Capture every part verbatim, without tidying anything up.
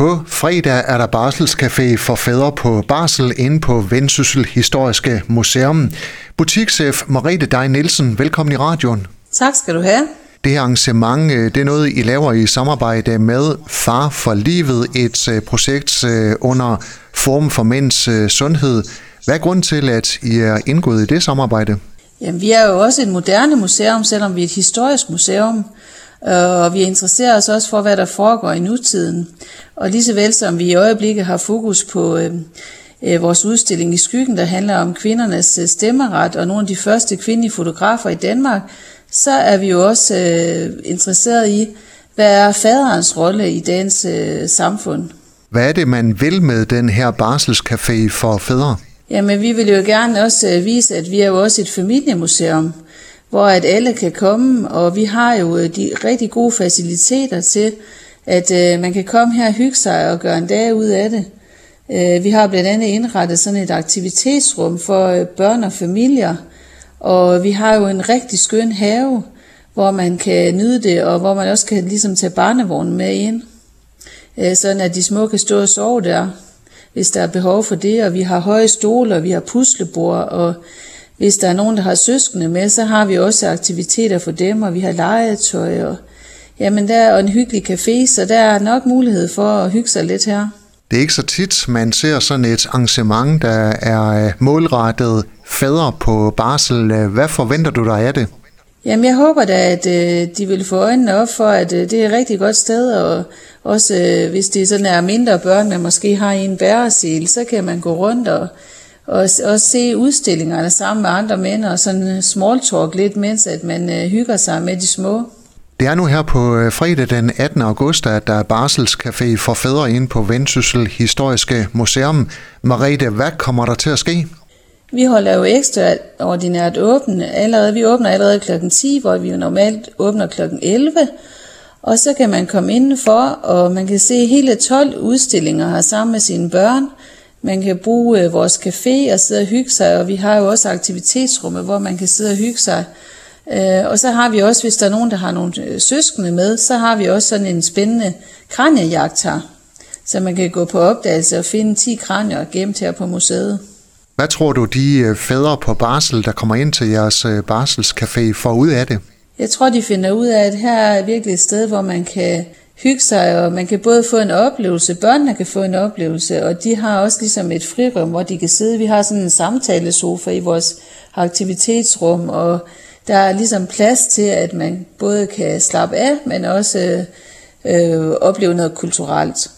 På fredag er der Barselscafé For Fædre på Barsel inde på Vendsyssel Historiske Museum. Butikschef Merethe Degn Nielsen, velkommen i radioen. Tak skal du have. Det her arrangement, det er noget, I laver i samarbejde med Far for Livet, et projekt under Forum for Mænds Sundhed. Hvad er grunden til, at I er indgået i det samarbejde? Jamen, vi er jo også et moderne museum, selvom vi er et historisk museum. Og vi interesserer os også for, hvad der foregår i nutiden. Og lige så vel som vi i øjeblikket har fokus på øh, vores udstilling i skyggen, der handler om kvindernes stemmeret og nogle af de første kvindelige fotografer i Danmark, så er vi jo også øh, interesseret i, hvad er faderens rolle i dagens øh, samfund. Hvad er det, man vil med den her Barselscafé for fædre? Jamen, vi vil jo gerne også vise, at vi er jo også et familiemuseum, hvor at alle kan komme, og vi har jo de rigtig gode faciliteter til, at øh, man kan komme her og hygge sig og gøre en dag ud af det. Øh, vi har blandt andet indrettet sådan et aktivitetsrum for øh, børn og familier, og vi har jo en rigtig skøn have, hvor man kan nyde det, og hvor man også kan ligesom tage barnevognen med ind, øh, sådan at de små kan stå og sove der, hvis der er behov for det, og vi har høje stoler, vi har puslebord, og hvis der er nogen, der har søskende med, så har vi også aktiviteter for dem, og vi har legetøj, og, jamen, der er en hyggelig café, så der er nok mulighed for at hygge sig lidt her. Det er ikke så tit, man ser sådan et arrangement, der er målrettet fædre på barsel. Hvad forventer du dig af det? Jamen, jeg håber da, at øh, de vil få øjnene op for, at øh, det er et rigtig godt sted, og også øh, hvis det sådan er mindre børn, man måske har en bæresel, så kan man gå rundt og Og også se udstillingerne sammen med andre mænd og sådan small talk lidt, mens at man hygger sig med de små. Det er nu her på fredag den attende august, at der er Barselscafé for fædre inde på Vendsyssel Historiske Museum. Merethe, hvad kommer der til at ske? Vi holder jo ekstraordinært åbent. Allerede, vi åbner allerede klokken ti, hvor vi normalt åbner klokken elleve. Og så kan man komme indenfor, og man kan se hele tolv udstillinger her sammen med sine børn. Man kan bruge vores café og sidde og hygge sig, og vi har jo også aktivitetsrummet, hvor man kan sidde og hygge sig. Og så har vi også, hvis der er nogen, der har nogle søskende med, så har vi også sådan en spændende kraniejagt her, så man kan gå på opdagelse og finde ti kranier gemt her på museet. Hvad tror du, de fædre på barsel, der kommer ind til jeres Barselscafé, får ud af det? Jeg tror, de finder ud af, at her er virkelig et sted, hvor man kan hygge sig, og man kan både få en oplevelse, børnene kan få en oplevelse, og de har også ligesom et frirum, hvor de kan sidde. Vi har sådan en samtalesofa i vores aktivitetsrum, og der er ligesom plads til, at man både kan slappe af, men også øh, opleve noget kulturelt.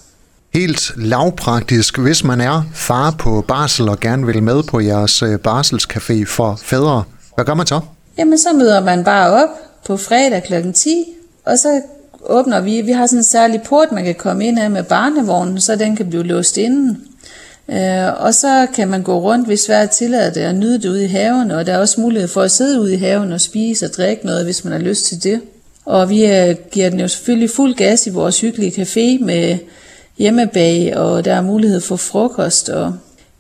Helt lavpraktisk, hvis man er far på barsel og gerne vil med på jeres Barselscafé for fædre, hvad gør man så? Jamen, så møder man bare op på fredag klokken ti, og så åbner vi. Vi har sådan en særlig port, man kan komme ind af med barnevognen, så den kan blive låst inden. Øh, og så kan man gå rundt, hvis vejret tillader det, og nyde det ude i haven, og der er også mulighed for at sidde ude i haven og spise og drikke noget, hvis man har lyst til det. Og vi øh, giver den jo selvfølgelig fuld gas i vores hyggelige café med hjemmebag, og der er mulighed for frokost. Og,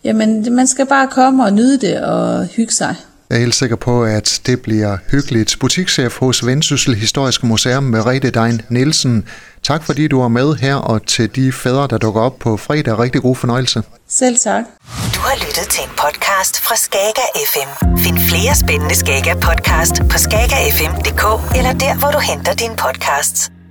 jamen, man skal bare komme og nyde det og hygge sig. Jeg er helt sikker på, at det bliver hyggeligt. Butikschef hos Vendsyssel Historiske Museum, Merethe Degn Nielsen. Tak fordi du var med her, og til de fædre, der dukker op på fredag. Rigtig god fornøjelse. Selv tak. Du har lyttet til en podcast fra Skaga F M. Find flere spændende Skaga Podcast på skaga f m punktum d k eller der, hvor du henter dine podcasts.